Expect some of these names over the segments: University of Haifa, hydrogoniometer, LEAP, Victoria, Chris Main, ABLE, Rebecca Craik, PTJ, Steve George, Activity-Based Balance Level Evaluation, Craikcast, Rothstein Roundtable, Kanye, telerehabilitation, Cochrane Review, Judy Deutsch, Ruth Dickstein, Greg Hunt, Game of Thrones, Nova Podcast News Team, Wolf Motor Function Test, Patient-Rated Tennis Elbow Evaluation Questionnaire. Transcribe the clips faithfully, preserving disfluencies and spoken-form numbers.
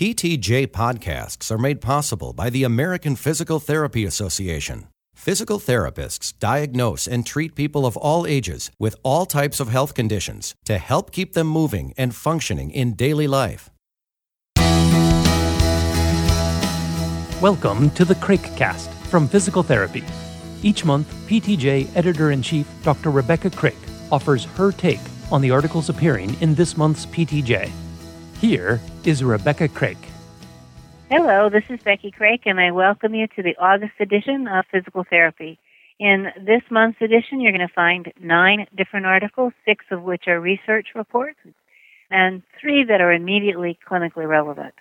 P T J podcasts are made possible by the American Physical Therapy Association. Physical therapists diagnose and treat people of all ages with all types of health conditions to help keep them moving and functioning in daily life. Welcome to the Craikcast from Physical Therapy. Each month, P T J Editor-in-Chief Doctor Rebecca Craik offers her take on the articles appearing in this month's P T J. Here is Rebecca Craik. Hello, this is Becky Craik, and I welcome you to the August edition of Physical Therapy. In this month's edition, you're going to find nine different articles, six of which are research reports, and three that are immediately clinically relevant.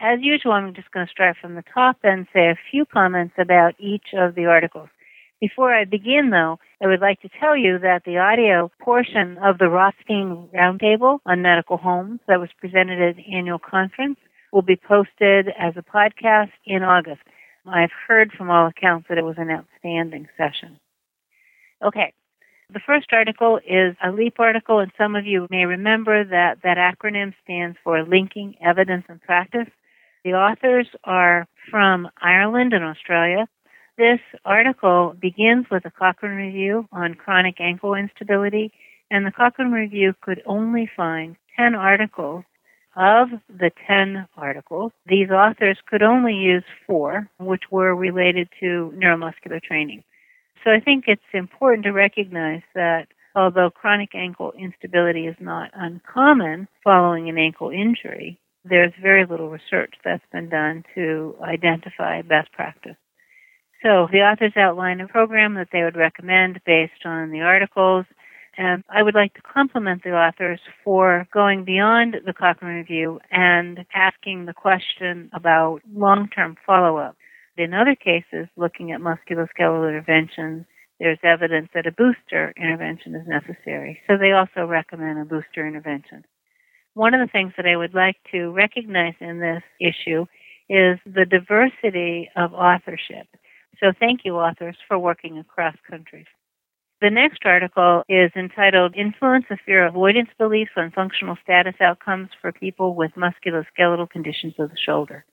As usual, I'm just going to start from the top and say a few comments about each of the articles. Before I begin, though, I would like to tell you that the audio portion of the Rothstein Roundtable on medical homes that was presented at the annual conference will be posted as a podcast in August. I've heard from all accounts that it was an outstanding session. Okay, the first article is a LEAP article, and some of you may remember that that acronym stands for Linking Evidence and Practice. The authors are from Ireland and Australia. This article begins with a Cochrane Review on chronic ankle instability, and the Cochrane Review could only find ten articles. Of the ten articles, these authors could only use four, which were related to neuromuscular training. So I think it's important to recognize that although chronic ankle instability is not uncommon following an ankle injury, there's very little research that's been done to identify best practice. So the authors outline a program that they would recommend based on the articles. And I would like to compliment the authors for going beyond the Cochrane Review and asking the question about long-term follow-up. In other cases, looking at musculoskeletal interventions, there's evidence that a booster intervention is necessary. So they also recommend a booster intervention. One of the things that I would like to recognize in this issue is the diversity of authorship. So thank you, authors, for working across countries. The next article is entitled Influence of Fear Avoidance Beliefs on Functional Status Outcomes for People with Musculoskeletal Conditions of the Shoulder.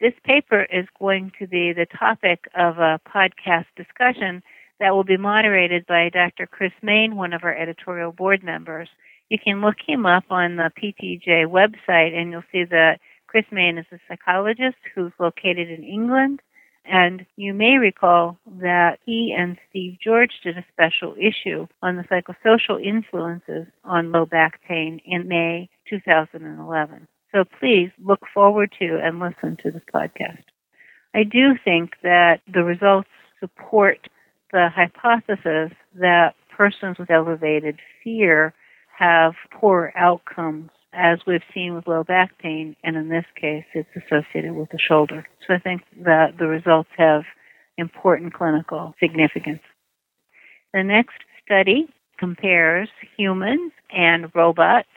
This paper is going to be the topic of a podcast discussion that will be moderated by Doctor Chris Main, one of our editorial board members. You can look him up on the P T J website, and you'll see that Chris Main is a psychologist who's located in England. And you may recall that he and Steve George did a special issue on the psychosocial influences on low back pain in May twenty eleven. So please look forward to and listen to this podcast. I do think that the results support the hypothesis that persons with elevated fear have poorer outcomes, as we've seen with low back pain, and in this case, it's associated with the shoulder. So I think that the results have important clinical significance. The next study compares humans and robots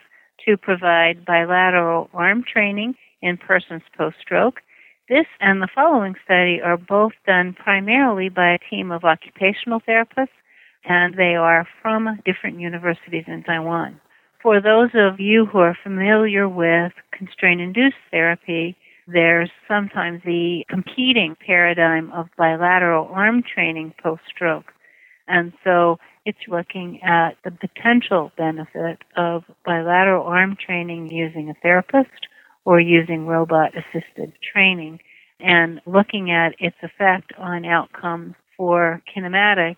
to provide bilateral arm training in persons post-stroke. This and the following study are both done primarily by a team of occupational therapists, and they are from different universities in Taiwan. For those of you who are familiar with constraint-induced therapy, there's sometimes the competing paradigm of bilateral arm training post-stroke. And so it's looking at the potential benefit of bilateral arm training using a therapist or using robot-assisted training and looking at its effect on outcomes for kinematics,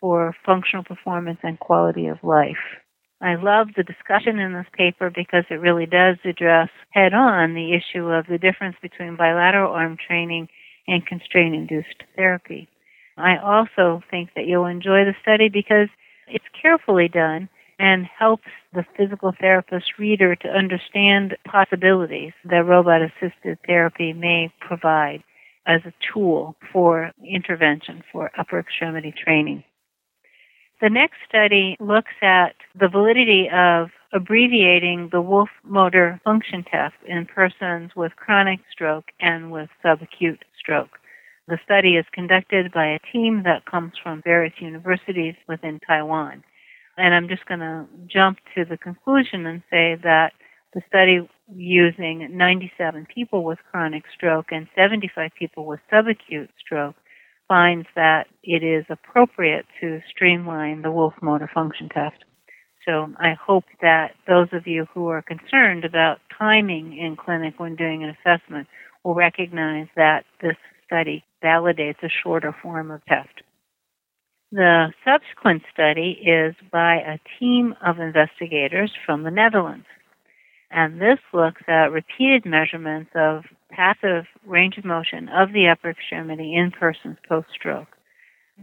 for functional performance and quality of life. I love the discussion in this paper because it really does address head-on the issue of the difference between bilateral arm training and constraint-induced therapy. I also think that you'll enjoy the study because it's carefully done and helps the physical therapist reader to understand possibilities that robot-assisted therapy may provide as a tool for intervention for upper extremity training. The next study looks at the validity of abbreviating the Wolf Motor Function Test in persons with chronic stroke and with subacute stroke. The study is conducted by a team that comes from various universities within Taiwan. And I'm just going to jump to the conclusion and say that the study using ninety-seven people with chronic stroke and seventy-five people with subacute stroke, finds that it is appropriate to streamline the Wolf Motor Function Test. So I hope that those of you who are concerned about timing in clinic when doing an assessment will recognize that this study validates a shorter form of test. The subsequent study is by a team of investigators from the Netherlands. And this looks at repeated measurements of passive range of motion of the upper extremity in persons post-stroke.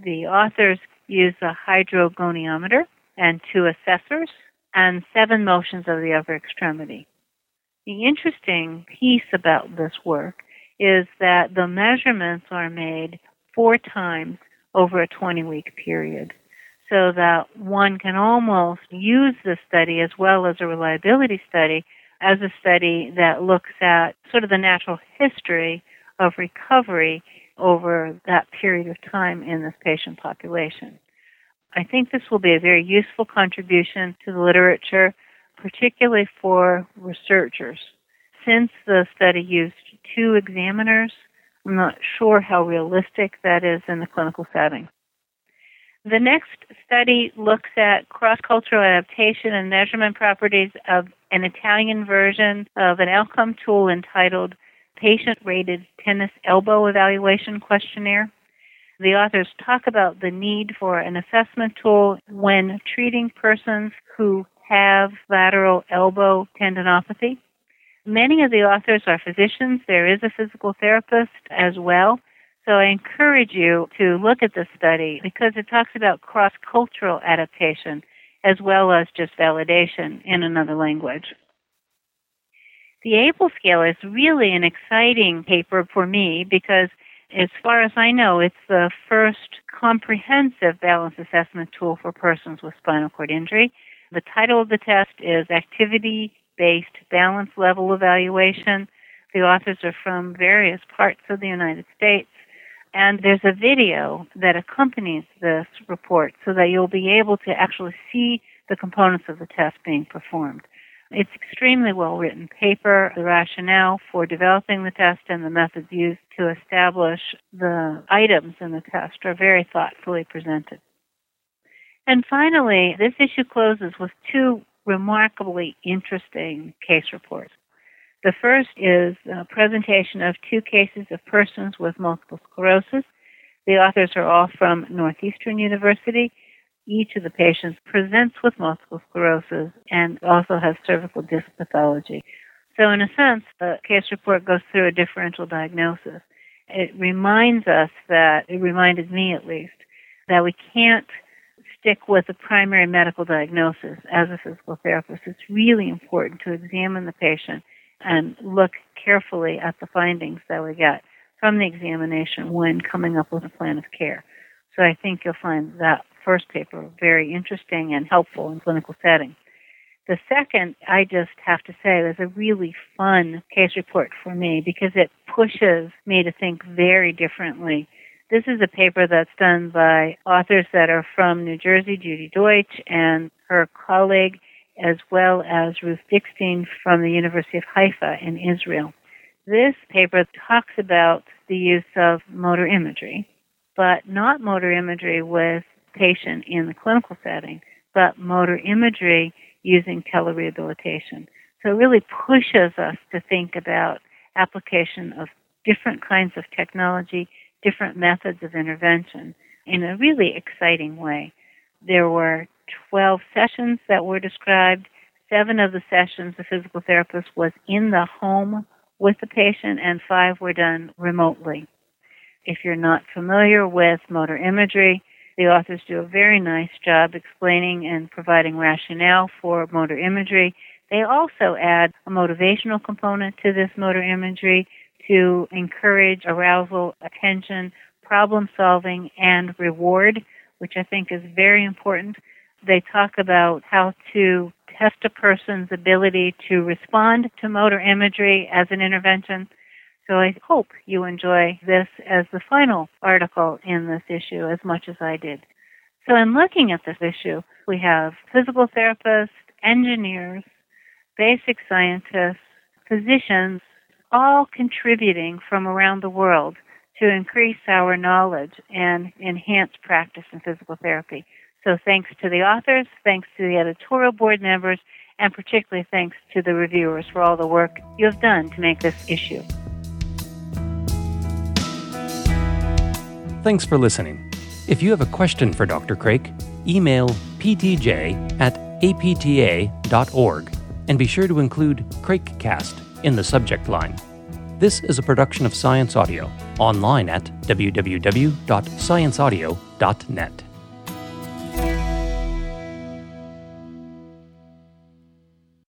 The authors used a hydrogoniometer and two assessors and seven motions of the upper extremity. The interesting piece about this work is that the measurements are made four times over a twenty-week period, so that one can almost use this study as well as a reliability study as a study that looks at sort of the natural history of recovery over that period of time in this patient population. I think this will be a very useful contribution to the literature, particularly for researchers. Since the study used two examiners, I'm not sure how realistic that is in the clinical setting. The next study looks at cross-cultural adaptation and measurement properties of an Italian version of an outcome tool entitled Patient-Rated Tennis Elbow Evaluation Questionnaire. The authors talk about the need for an assessment tool when treating persons who have lateral elbow tendinopathy. Many of the authors are physicians. There is a physical therapist as well. So I encourage you to look at this study because it talks about cross-cultural adaptation as well as just validation in another language. The ABLE scale is really an exciting paper for me because, as far as I know, it's the first comprehensive balance assessment tool for persons with spinal cord injury. The title of the test is Activity-Based Balance Level Evaluation. The authors are from various parts of the United States. And there's a video that accompanies this report so that you'll be able to actually see the components of the test being performed. It's extremely well-written paper. The rationale for developing the test and the methods used to establish the items in the test are very thoughtfully presented. And finally, this issue closes with two remarkably interesting case reports. The first is a presentation of two cases of persons with multiple sclerosis. The authors are all from Northeastern University. Each of the patients presents with multiple sclerosis and also has cervical disc pathology. So in a sense, the case report goes through a differential diagnosis. It reminds us that, it reminded me at least, that we can't stick with the primary medical diagnosis as a physical therapist. It's really important to examine the patient and look carefully at the findings that we get from the examination when coming up with a plan of care. So I think you'll find that first paper very interesting and helpful in clinical setting. The second, I just have to say, was a really fun case report for me because it pushes me to think very differently. This is a paper that's done by authors that are from New Jersey, Judy Deutsch and her colleague, as well as Ruth Dickstein from the University of Haifa in Israel. This paper talks about the use of motor imagery, but not motor imagery with patient in the clinical setting, but motor imagery using telerehabilitation. So it really pushes us to think about application of different kinds of technology, different methods of intervention in a really exciting way. There were twelve sessions that were described. Seven of the sessions, the physical therapist was in the home with the patient, and five were done remotely. If you're not familiar with motor imagery, the authors do a very nice job explaining and providing rationale for motor imagery. They also add a motivational component to this motor imagery to encourage arousal, attention, problem solving, and reward, which I think is very important. They talk about how to test a person's ability to respond to motor imagery as an intervention. So I hope you enjoy this as the final article in this issue as much as I did. So in looking at this issue, we have physical therapists, engineers, basic scientists, physicians, all contributing from around the world to increase our knowledge and enhance practice in physical therapy. So thanks to the authors, thanks to the editorial board members, and particularly thanks to the reviewers for all the work you have done to make this issue. Thanks for listening. If you have a question for Doctor Craik, email p t j at a p t a dot org and be sure to include Craikcast in the subject line. This is a production of Science Audio, online at w w w dot science audio dot net.